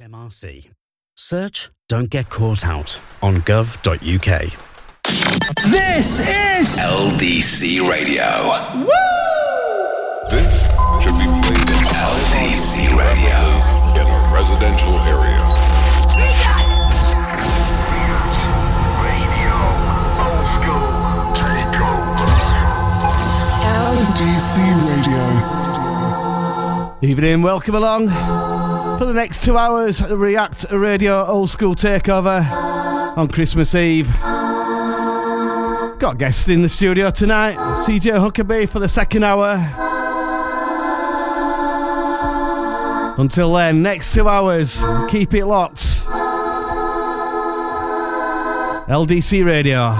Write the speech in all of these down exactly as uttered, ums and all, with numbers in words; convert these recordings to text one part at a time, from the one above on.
H M R C. Search Don't Get Caught Out on gov dot U K. This is L D C Radio. Woo! This should be played in L D C Radio in a residential area. Radio old school takeover. L D C Radio. Evening, welcome along for the next two hours. React Radio old school takeover on Christmas Eve. Got guests in the studio tonight. C J Huckerby for the second hour. Until then, next two hours, keep it locked. L D C Radio.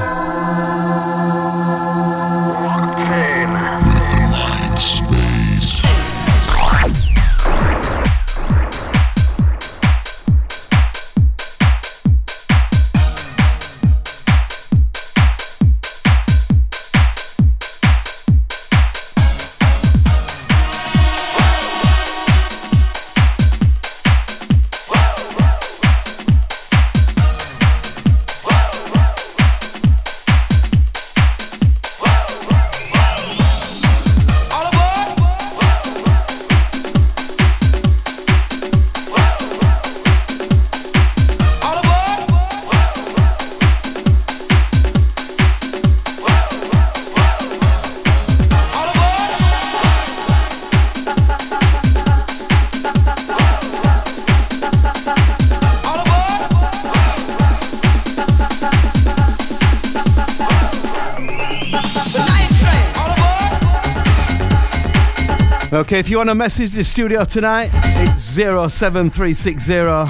Okay, if you want to message the studio tonight, it's zero seven three six zero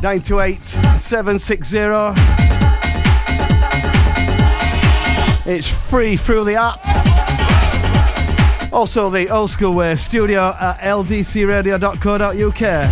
nine two eight seven six zero. It's free through the app. Also, the old school way, studio at L D C radio dot co dot U K.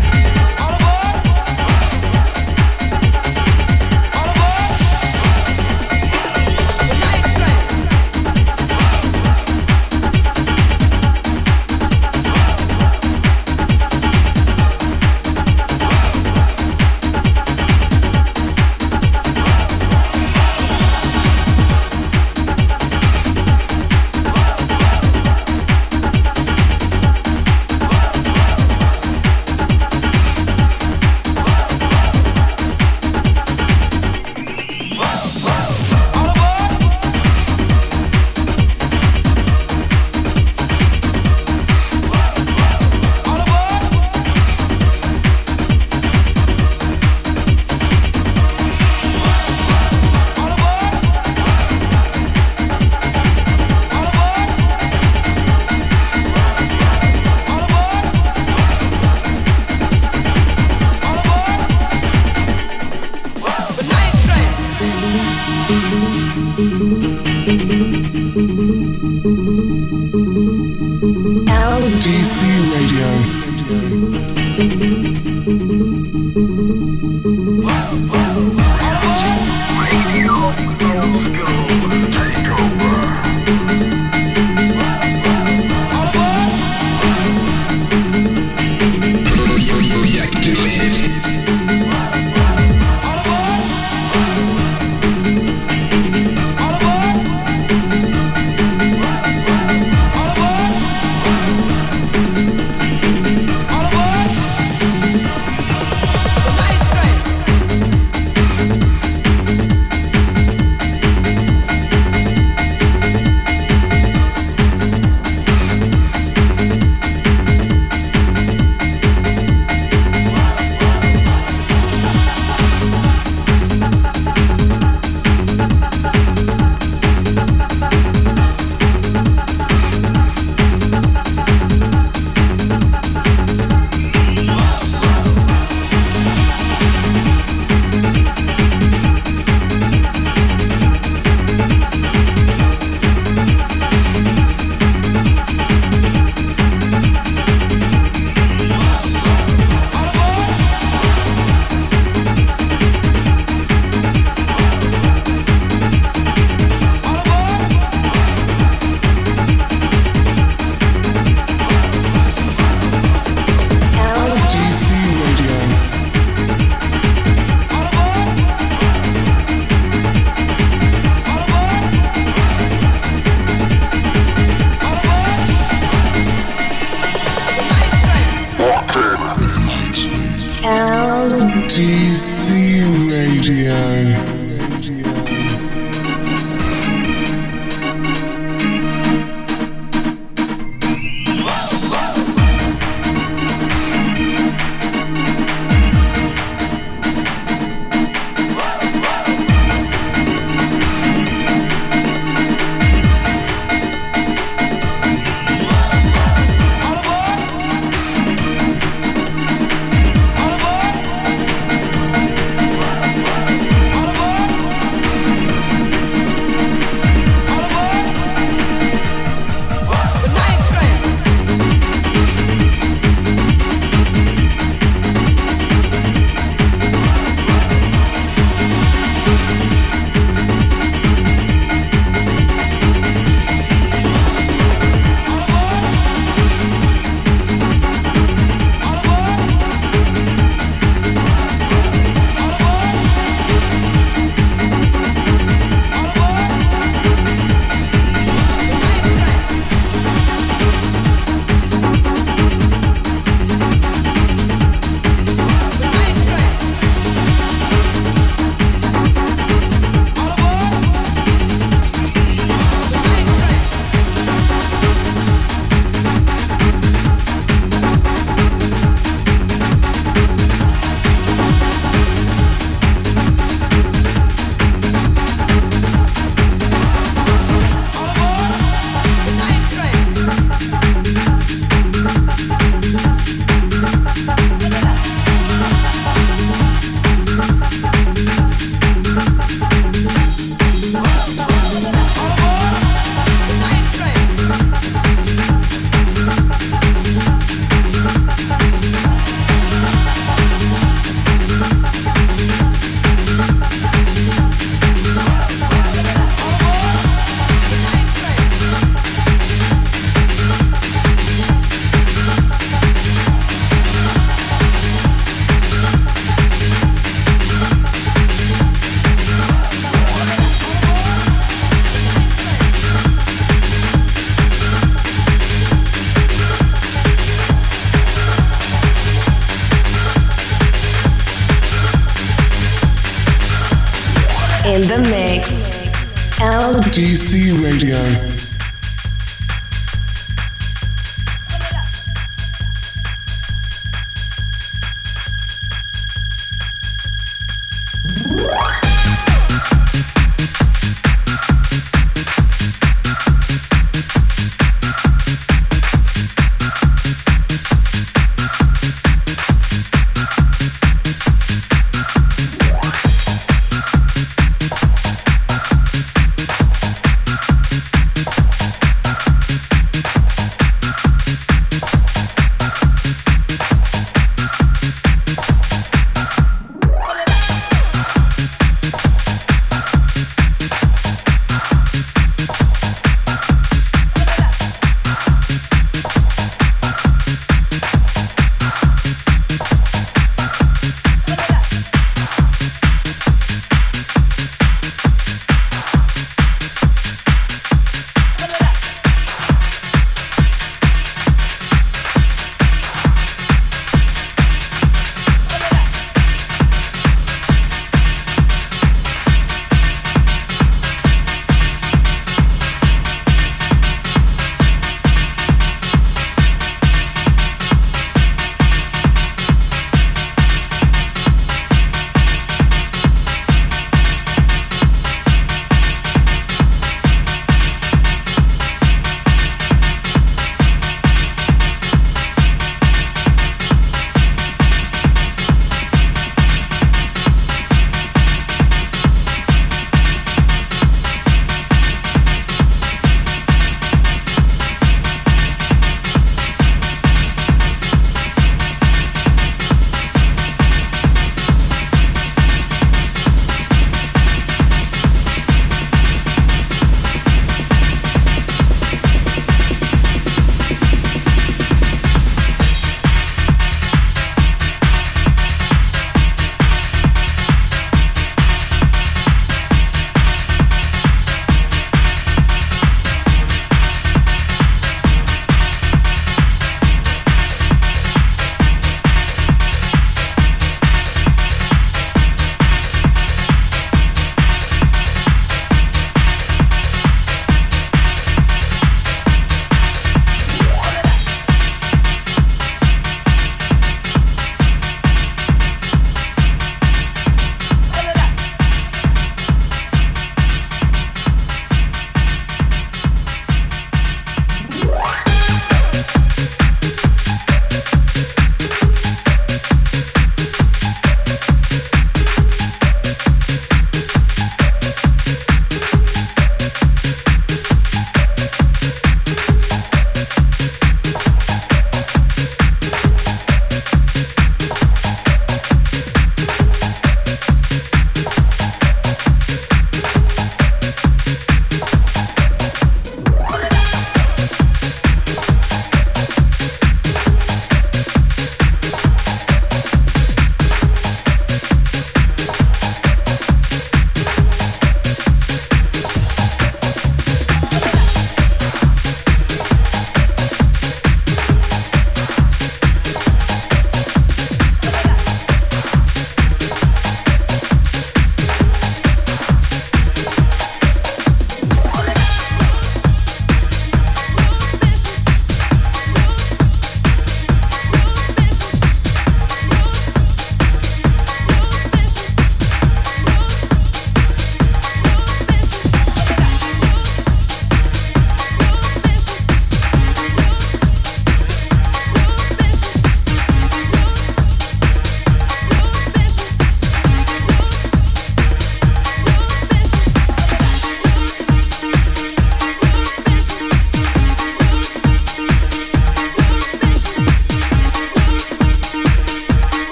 L D C Radio. In the mix, L D C Radio.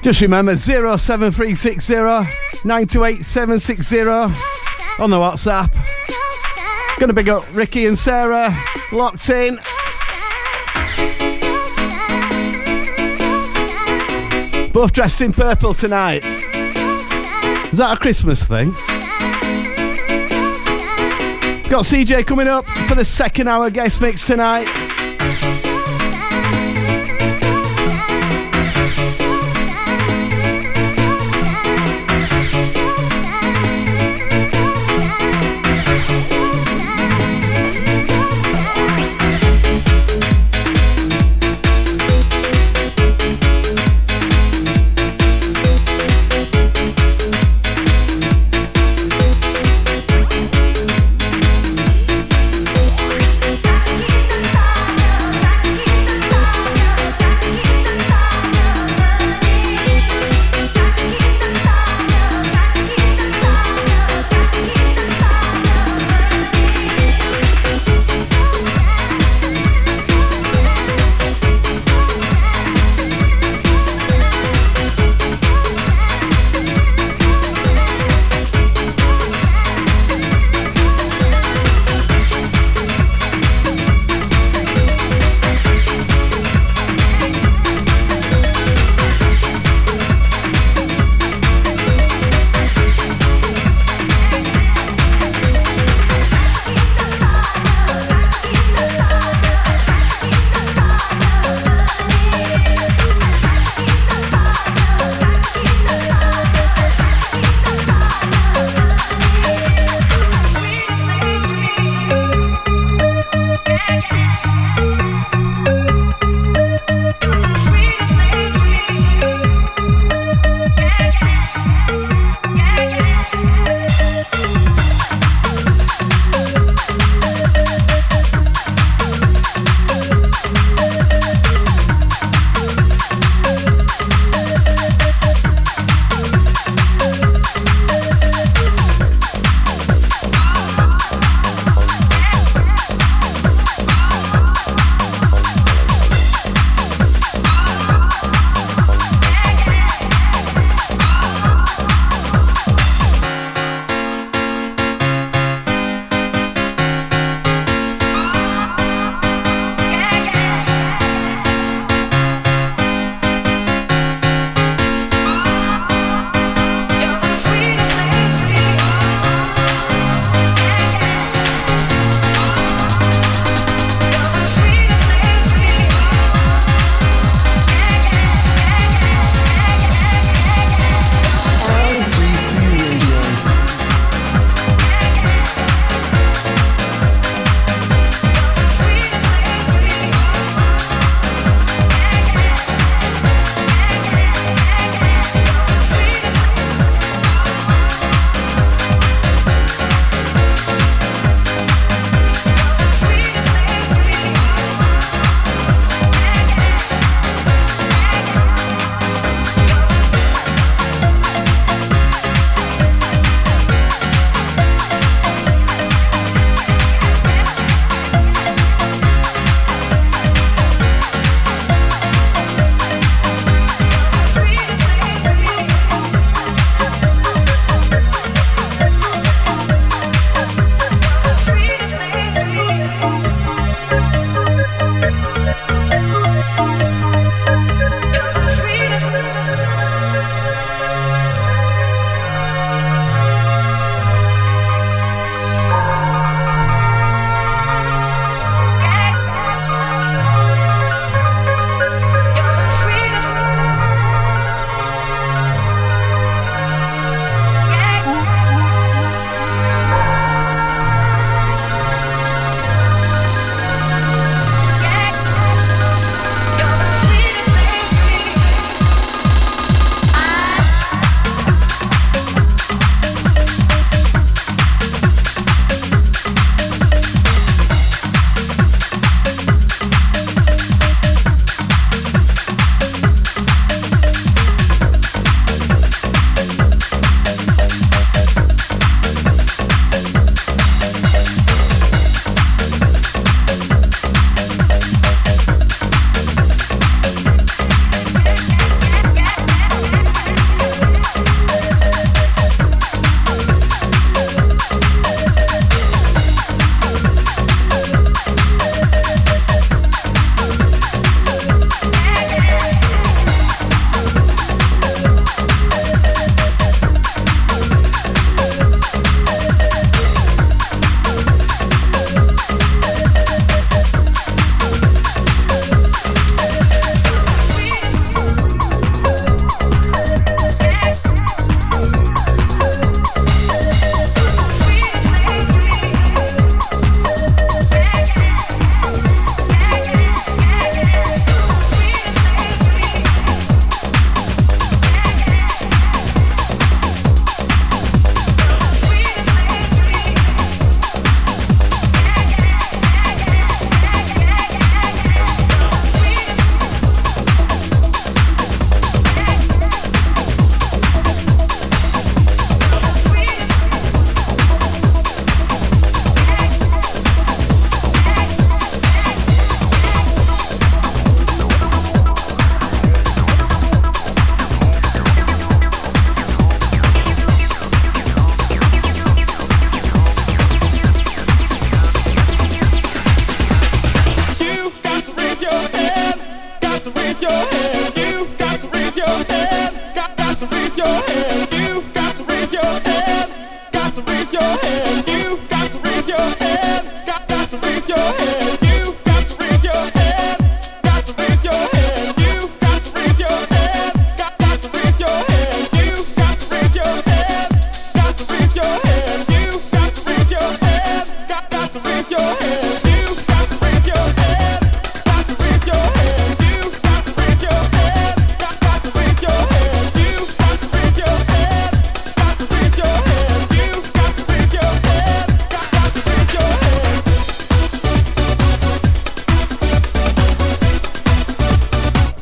Just remember zero seven three six zero nine two eight seven six zero on the WhatsApp. Gonna big up Ricky and Sarah, locked in. Both dressed in purple tonight. Is that a Christmas thing? Got C J coming up for the second hour guest mix tonight.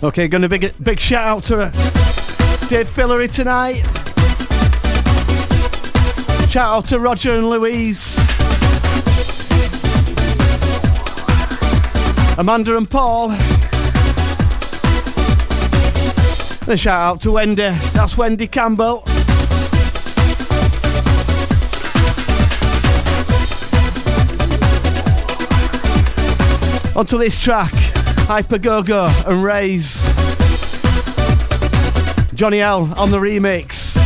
Okay, going to big big shout out to Dave Fillery tonight. Shout out to Roger and Louise, Amanda and Paul. And a shout out to Wendy. That's Wendy Campbell. Onto this track, Hypergogo and Raze. Johnny L on the remix.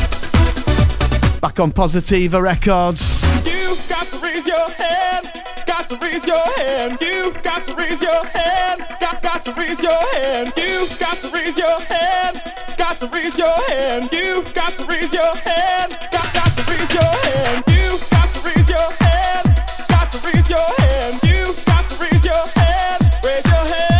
Back on Positiva Records. You got to raise your hand, got to raise your hand. You got to raise your hand, got, got to raise your hand. You got to raise your hand, got to raise your hand. You got to raise your hand, got, got to raise your hand. You got to raise your hand, got to raise your hand. You got to raise your hand. Raise your hand.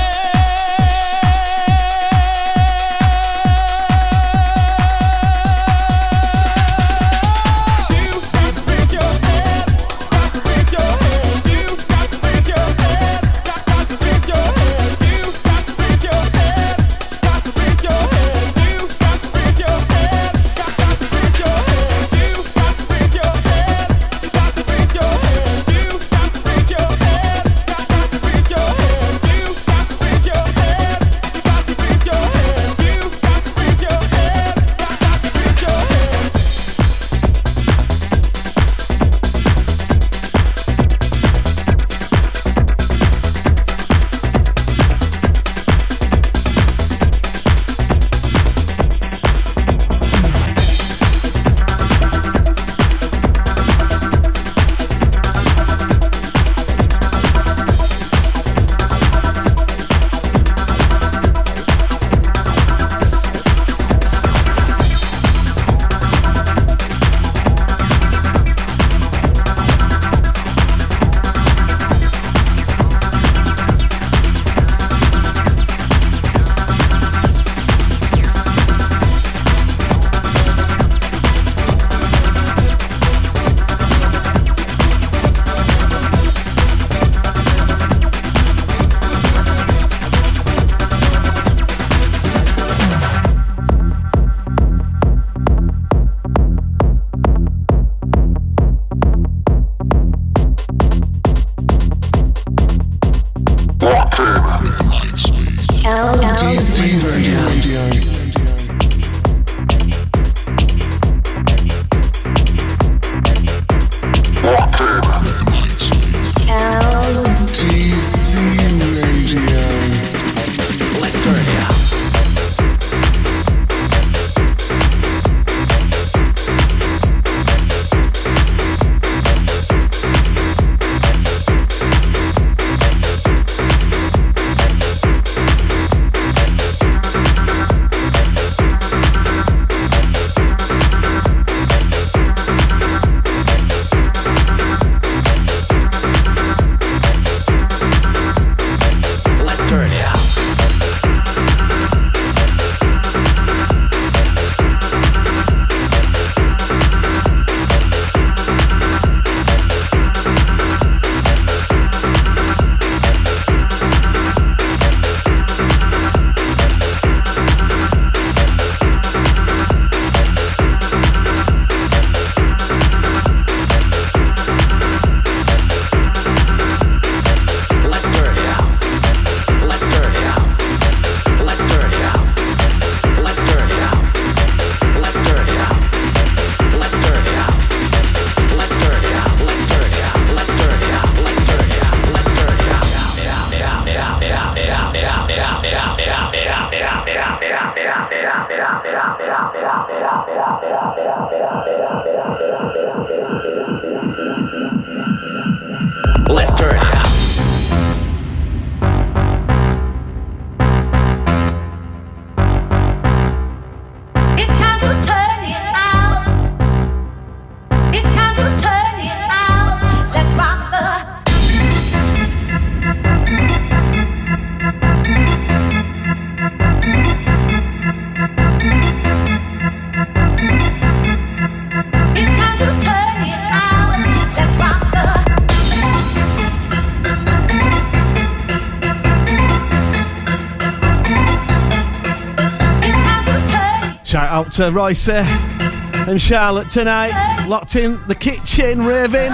Doctor Royce and Charlotte tonight, locked in the kitchen, raving.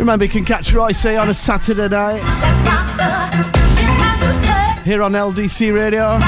Remember, you can catch Royce on a Saturday night here on L D C Radio.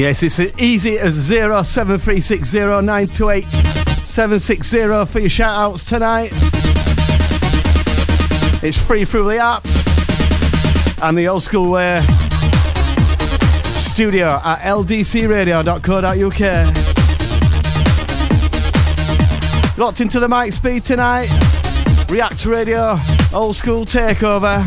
Yes, it's as easy as zero seven three six zero nine two eight seven six zero for your shout outs tonight. It's free through the app and the old school way. Studio at l d c radio dot co dot u k. Locked into the Mike Speed tonight. React Radio, old school takeover.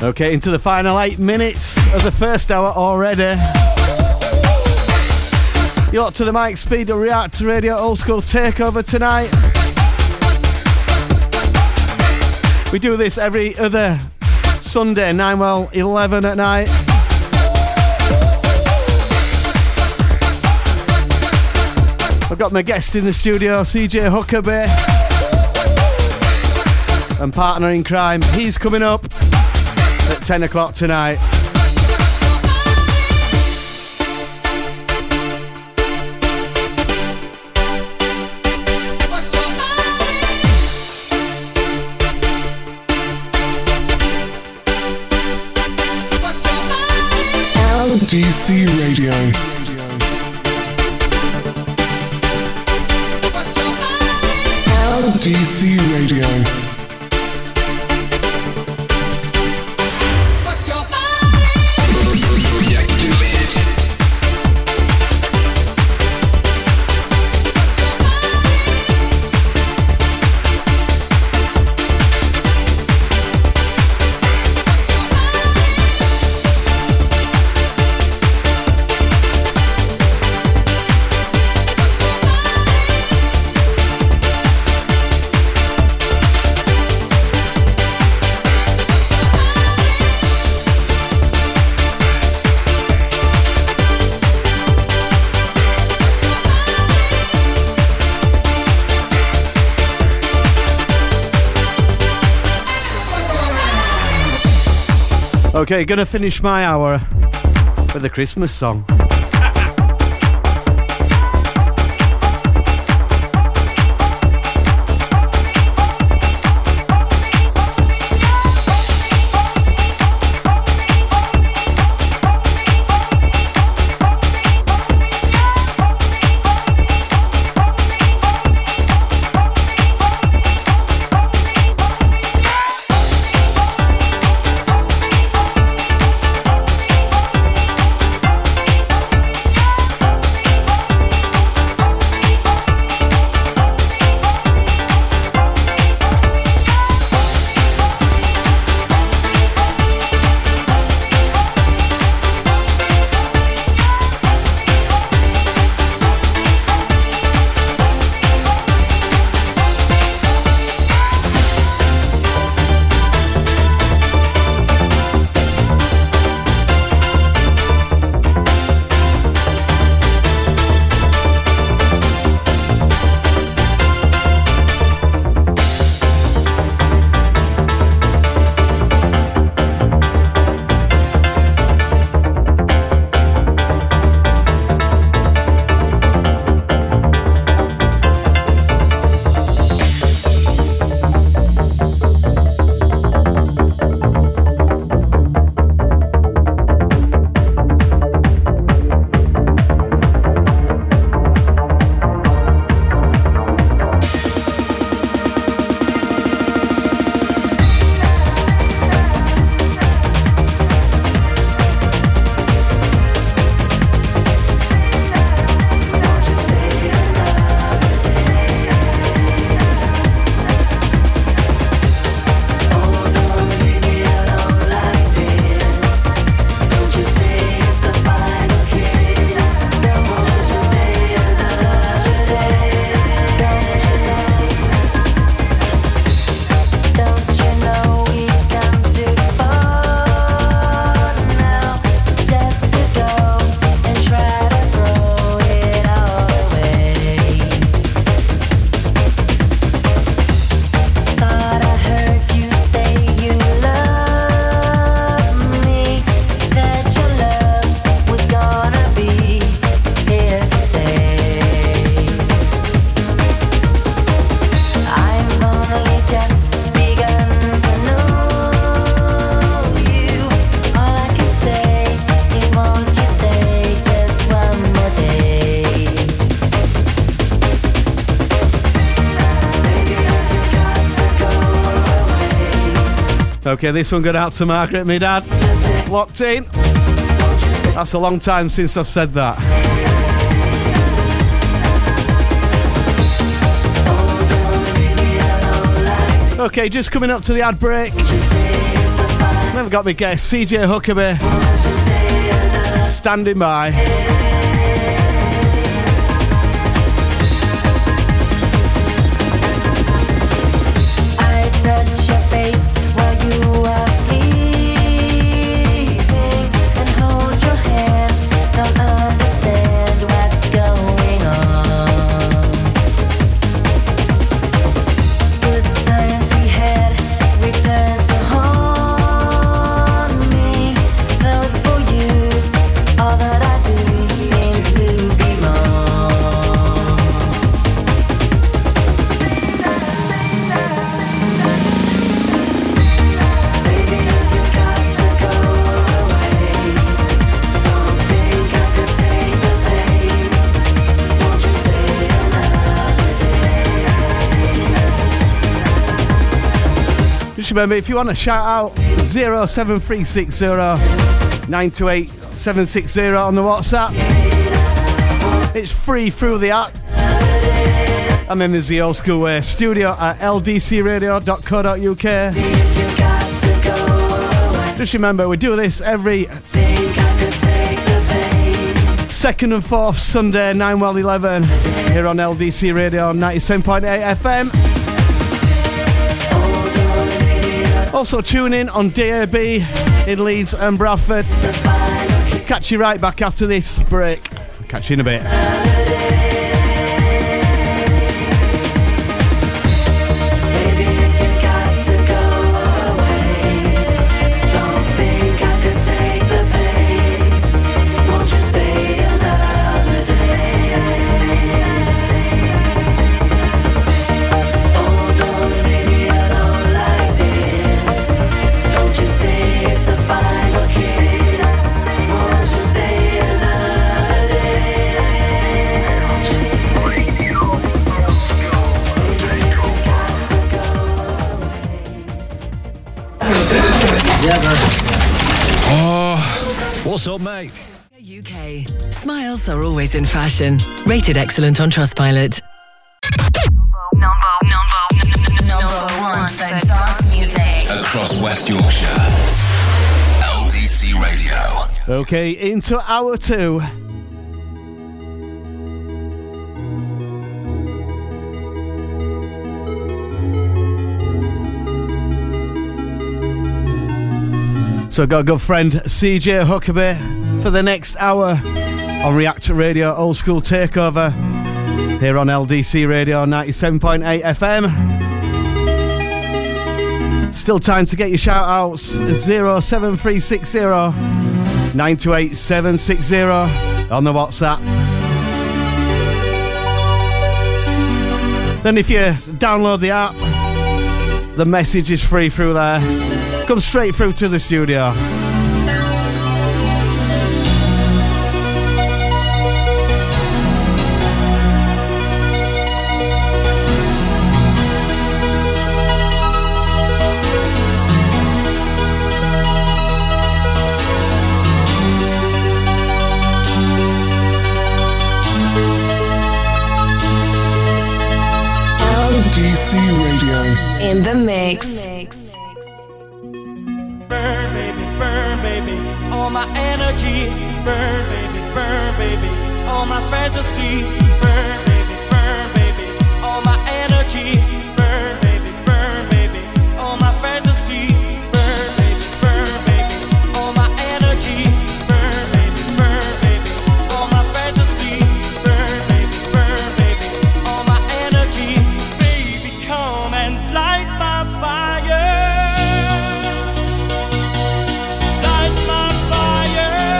Okay, into the final eight minutes of the first hour already. You're up to the Mike Speed of React Radio Old School Takeover tonight. We do this every other Sunday, nine well eleven at night. I've got my guest in the studio, C J Huckerby, and partner in crime. He's coming up at ten o'clock tonight. L D C Radio. D C Radio. Okay, gonna finish my hour with a Christmas song. Okay, this one got out to Margaret, my dad. Locked in. That's a long time since I've said that. Okay, just coming up to the ad break. We've got my guest, C J Huckerby, standing by. I touch your face while you are sleeping and hold your hand. Don't understand what's going on. Good times we had, return to haunt me. Though for you, all that I do seems to be wrong. Baby, you've got to go away. Don't think I could take the pain. Won't you stay another day? Just remember, if you want a shout out, zero seven three six zero nine two eight seven six zero on the WhatsApp. It's free through the app. And then there's the old school way, studio at l d c radio dot co dot u k. You've got to go away. Just remember, we do this every Think I could take the pain. second and fourth Sunday, nine well eleven, here on L D C Radio ninety-seven point eight F M. Also tune in on D A B in Leeds and Bradford. Catch you right back after this break. Catch you in a bit. Baby, you've got to go away. Don't think I could take the pain. Won't you stay another day? Oh, don't leave me alone like this. Don't you see it's the final kiss? Won't you stay another day? Oh, what's up, mate? U K. Smiles are always in fashion. Rated excellent on Trustpilot. Number, number, n- n- number one for dance music. Across West Yorkshire. L D C Radio. Okay, into hour two. So I've got a good friend, C J Huckerby, for the next hour on React Radio Old School Takeover, here on L D C Radio ninety-seven point eight F M. Still time to get your shout outs, zero seven three six zero nine two eight seven six zero on the WhatsApp. Then if you download the app, the message is free through there. Come straight through to the studio. L D C Radio. In the mix. Burn, baby, burn, baby, all my energy. Burn, baby, burn, baby, all my fantasy. Burn, baby, burn, baby, all my energy. Burn, baby, burn, baby, all my fantasy. Burn, baby, burn, baby, all my energy. Burn, baby, burn, baby, all my fantasy. Burn, baby, burn, baby, all my energy. So baby, come and light my fire. Light my fire.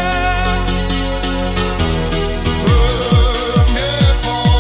Burn it for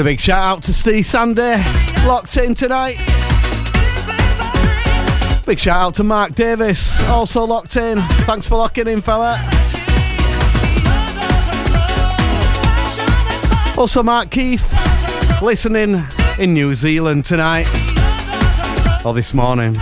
And a big shout out to Steve Sanday, locked in tonight. Big shout out to Mark Davis, also locked in. Thanks for locking in, fella. Also Mark Keith, listening in New Zealand tonight, or this morning.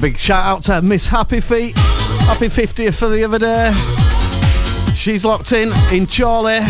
Big shout out to Miss Happy Feet. Happy fiftieth for the other day. She's locked in in Chorley.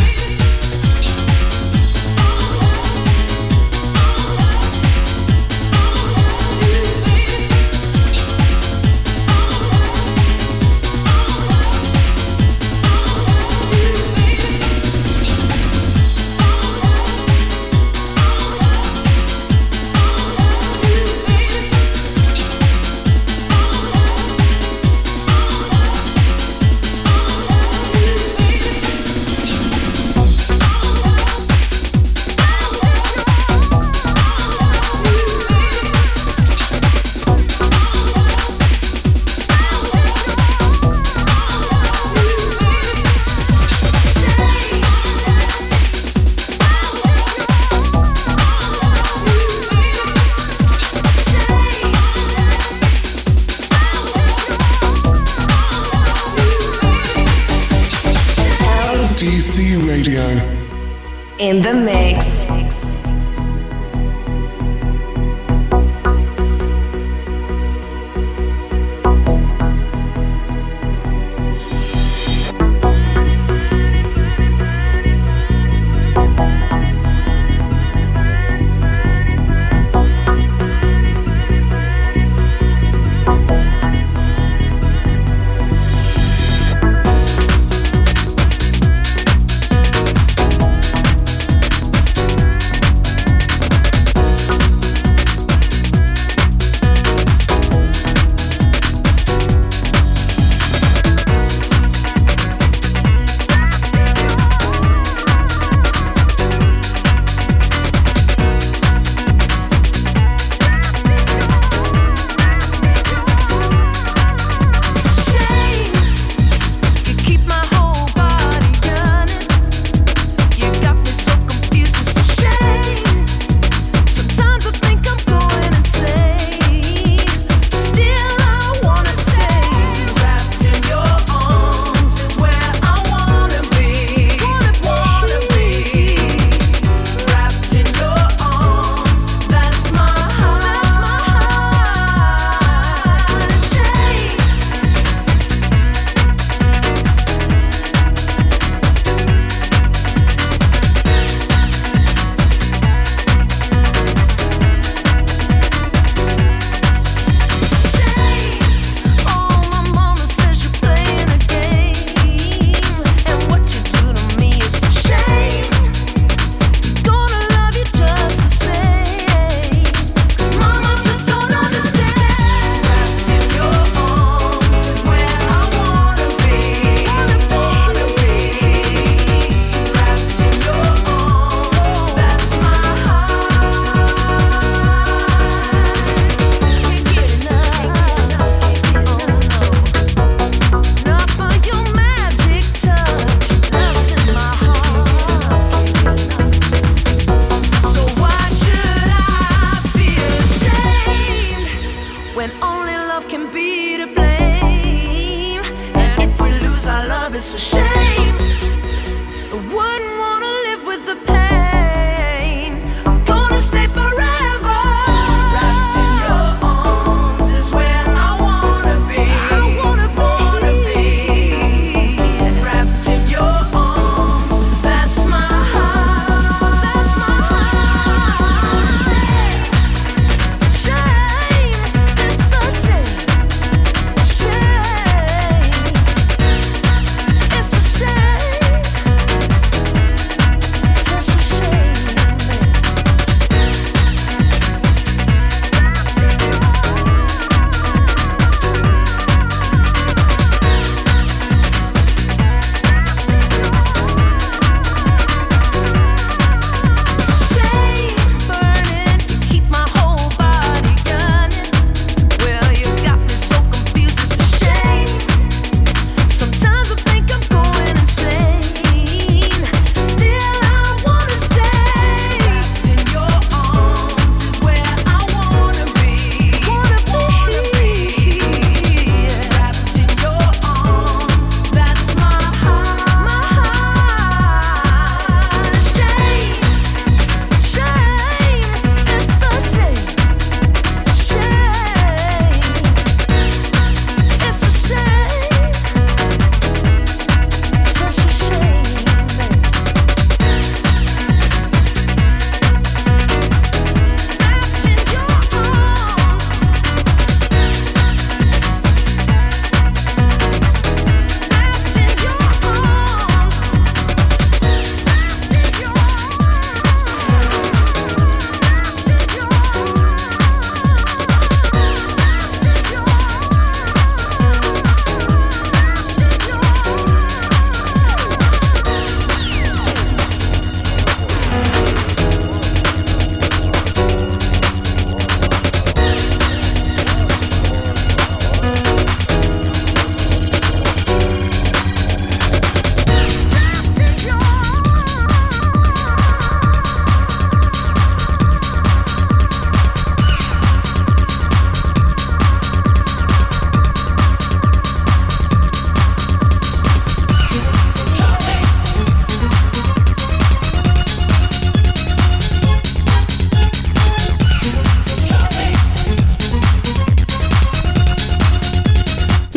In the mix.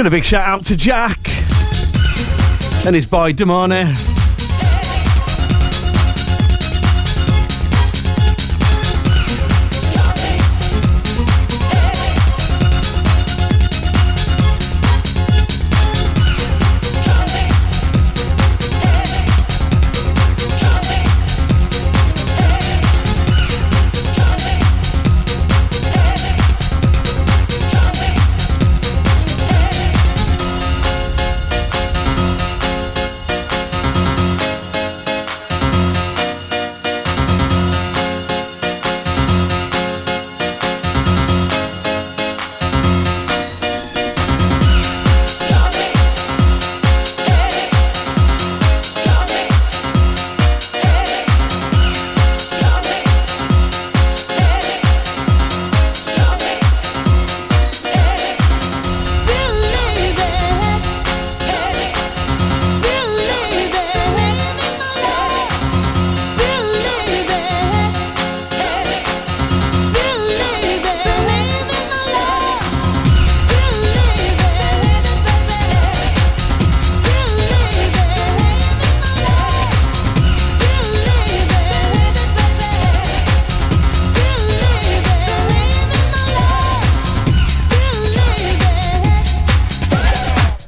And a big shout out to Jack and his boy Damone.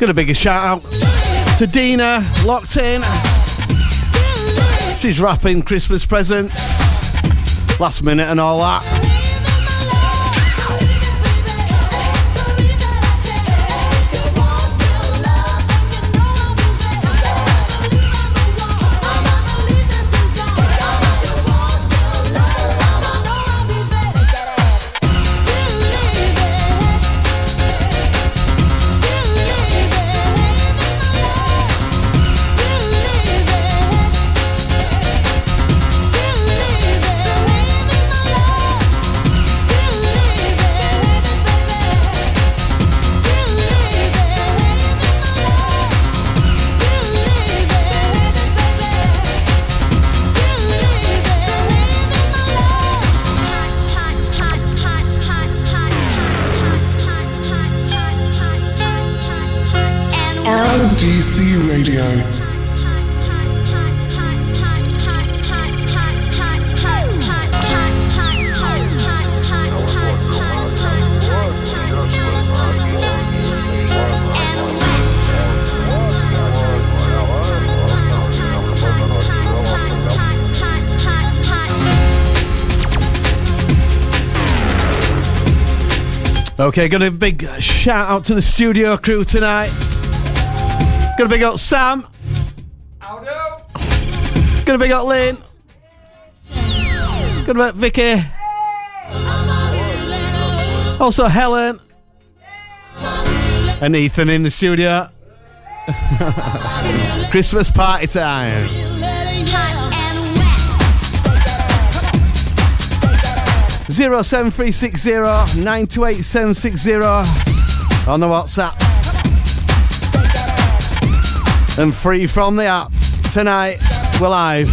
A bigger shout out to Dina, locked in. She's wrapping Christmas presents, last minute and all that. Okay, got a big shout out to the studio crew tonight. Got a big up Sam. Got a big up Lynn. Got a big up Vicky. Also Helen. And Ethan in the studio. Christmas party time. zero seven three six zero nine two eight seven six zero on the WhatsApp. And free from the app. Tonight, we're live.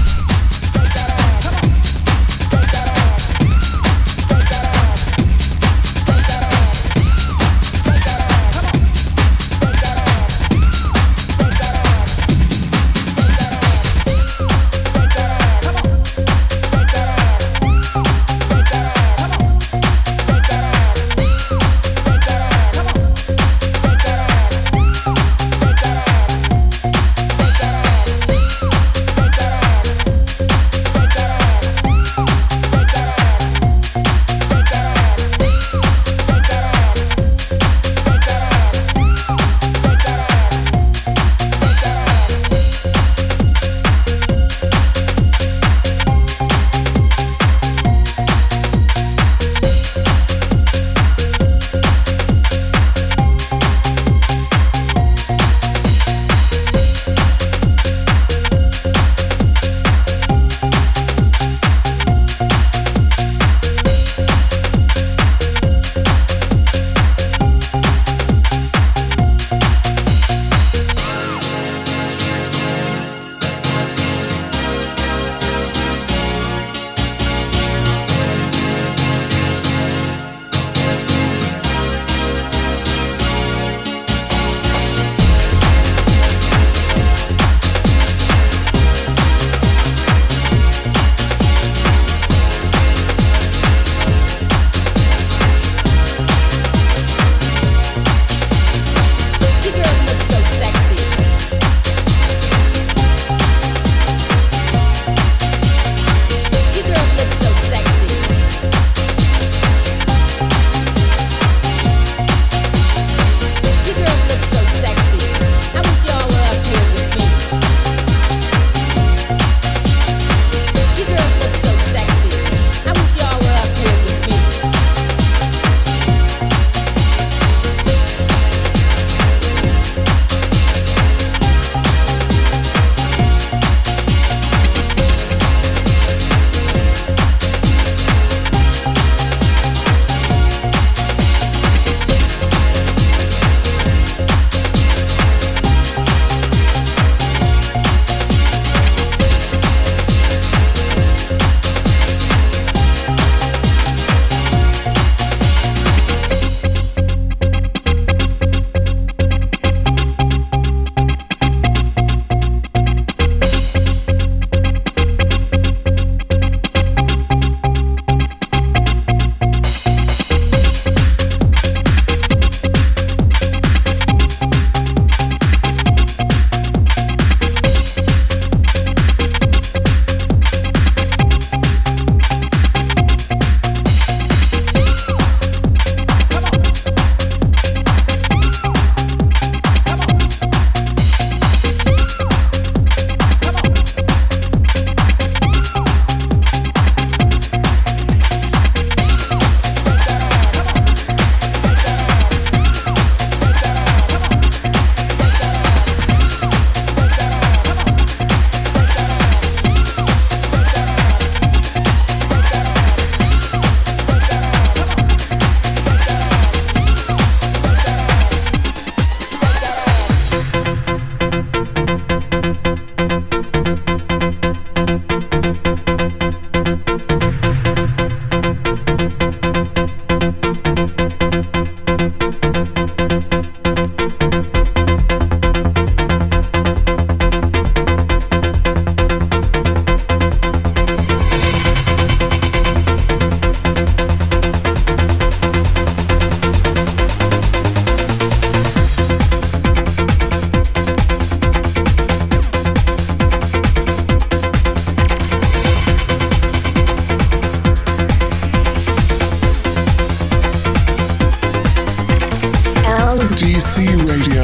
L D C Radio.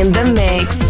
In the mix.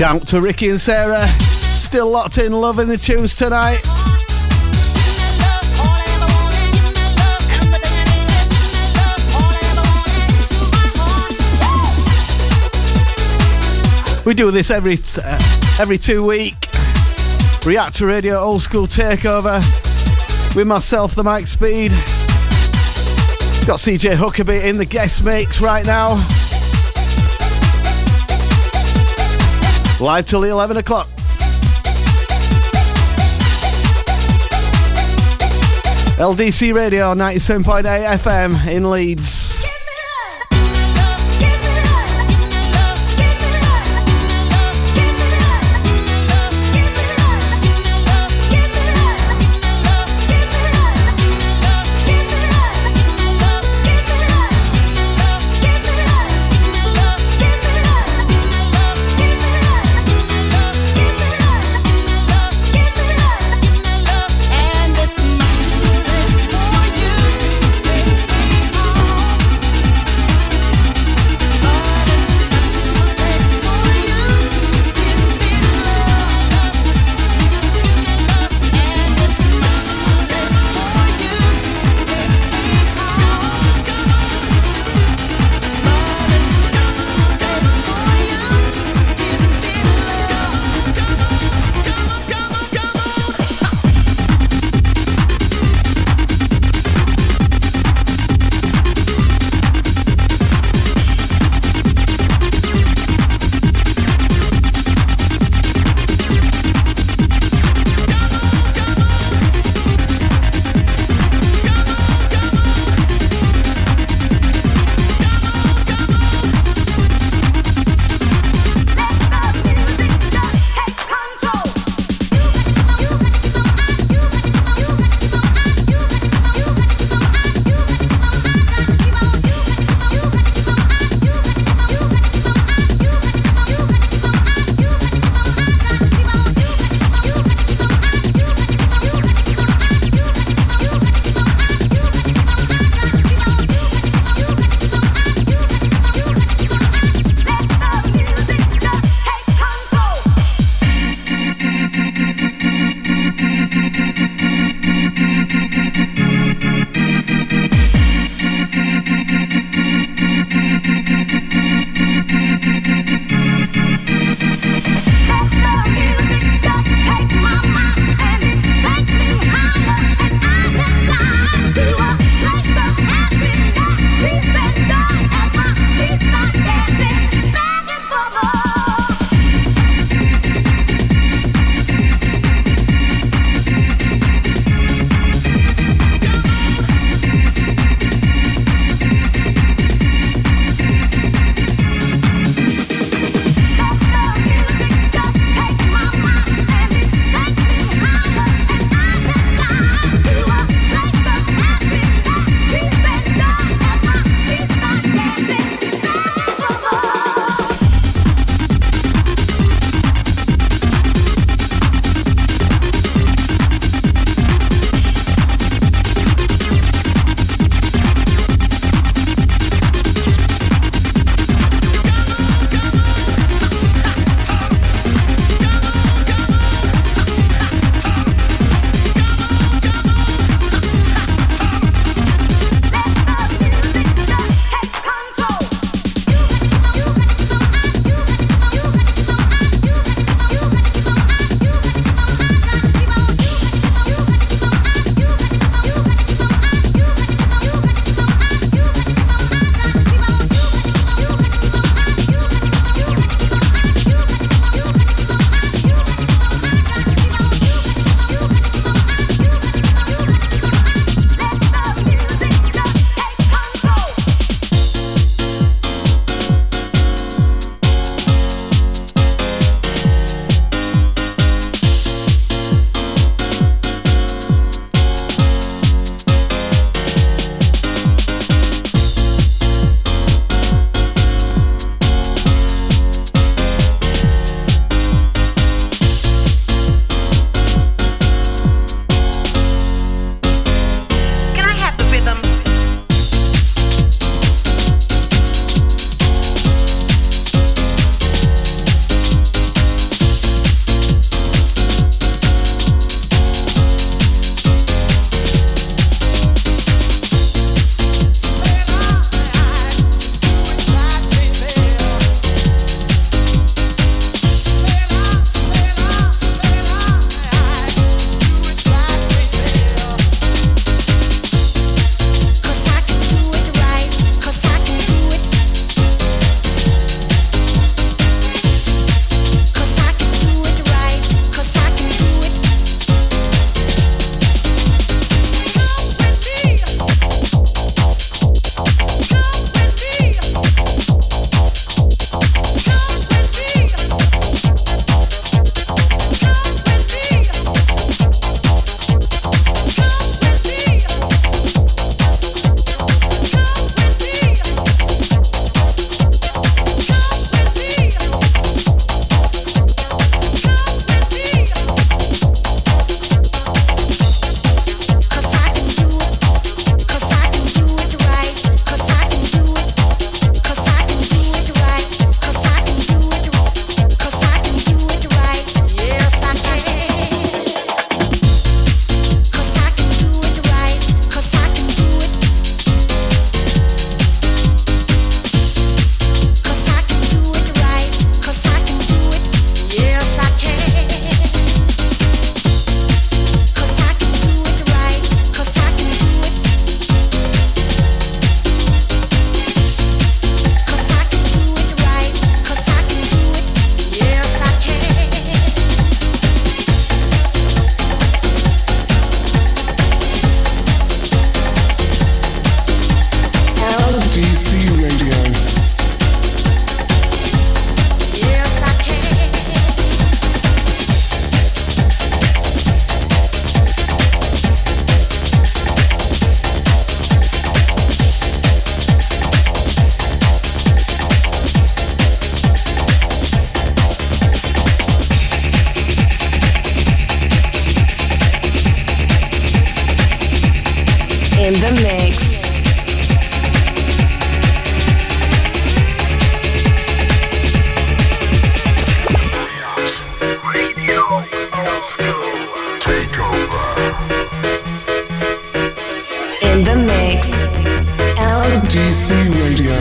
Shout to Ricky and Sarah. Still locked in, loving the tunes tonight. We do this every uh, every two week. React Radio, old school takeover. With myself, the Mike Speed. Got C J Huckerby in the guest mix right now. Live till the eleven o'clock. L D C Radio, ninety-seven point eight F M in Leeds. in the mix. In the mix, L D C Radio.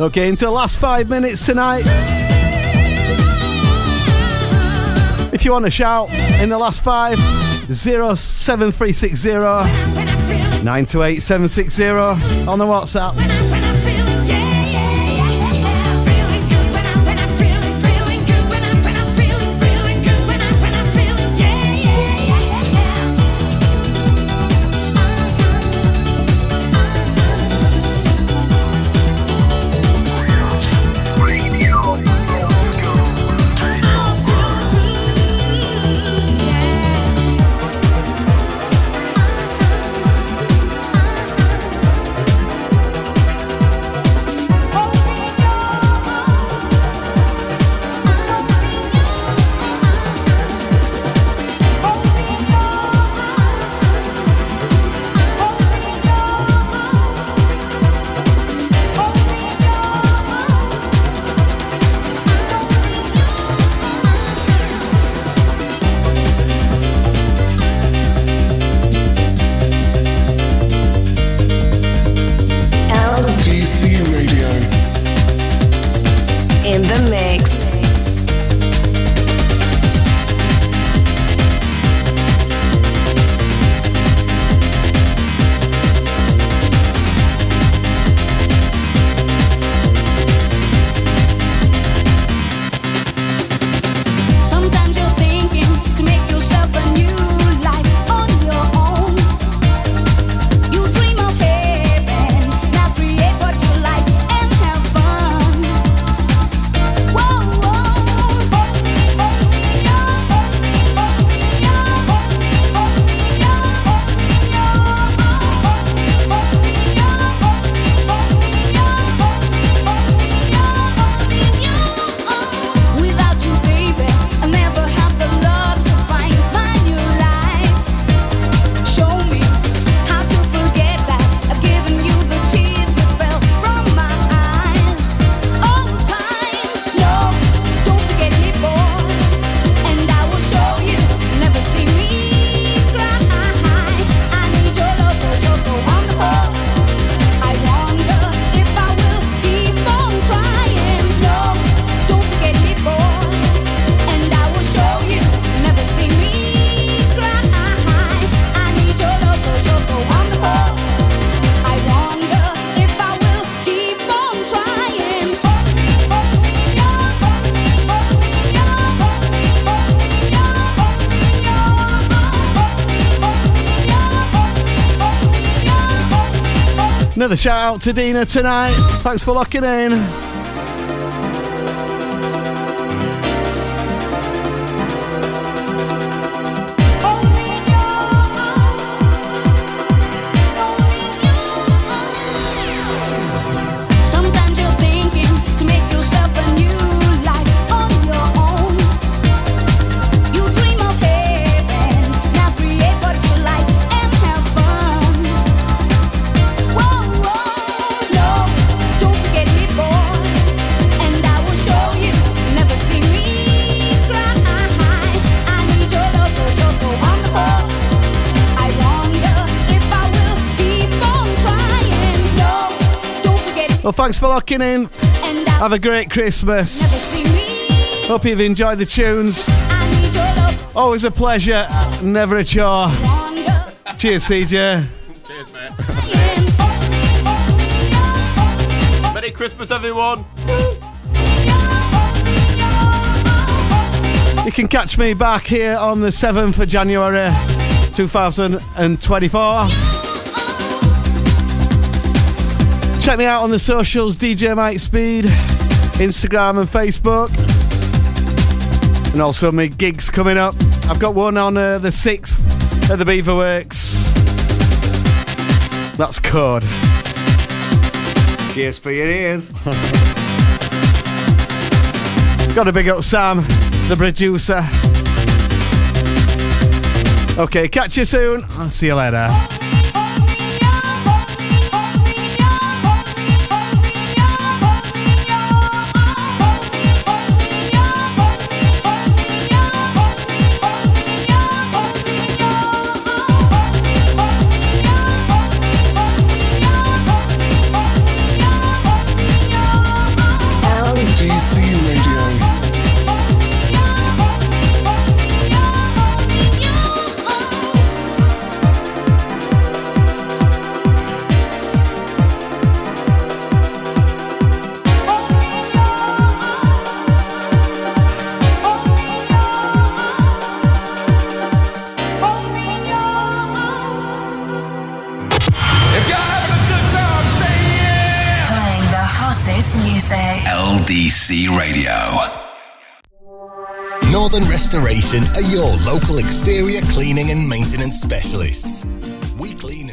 Okay, into the last five minutes tonight. If you want to shout in the last five, zero seven three six zero nine two eight seven six zero on the WhatsApp. Another shout out to Dina tonight. Thanks for locking in. Well, thanks for locking in. Have a great Christmas. Hope you've enjoyed the tunes. Always a pleasure, never a chore. Cheers, C J. Cheers, mate. Merry Christmas, everyone. You can catch me back here on the seventh of January twenty twenty-four. Check me out on the socials, D J Mike Speed, Instagram and Facebook. And also my gigs coming up. I've got one on uh, the sixth at the Beaverworks. That's code. Cheers for your ears. Gotta big up Sam, the producer. Okay, catch you soon. I'll see you later. L D C Radio. Northern Restoration are your local exterior cleaning and maintenance specialists. We clean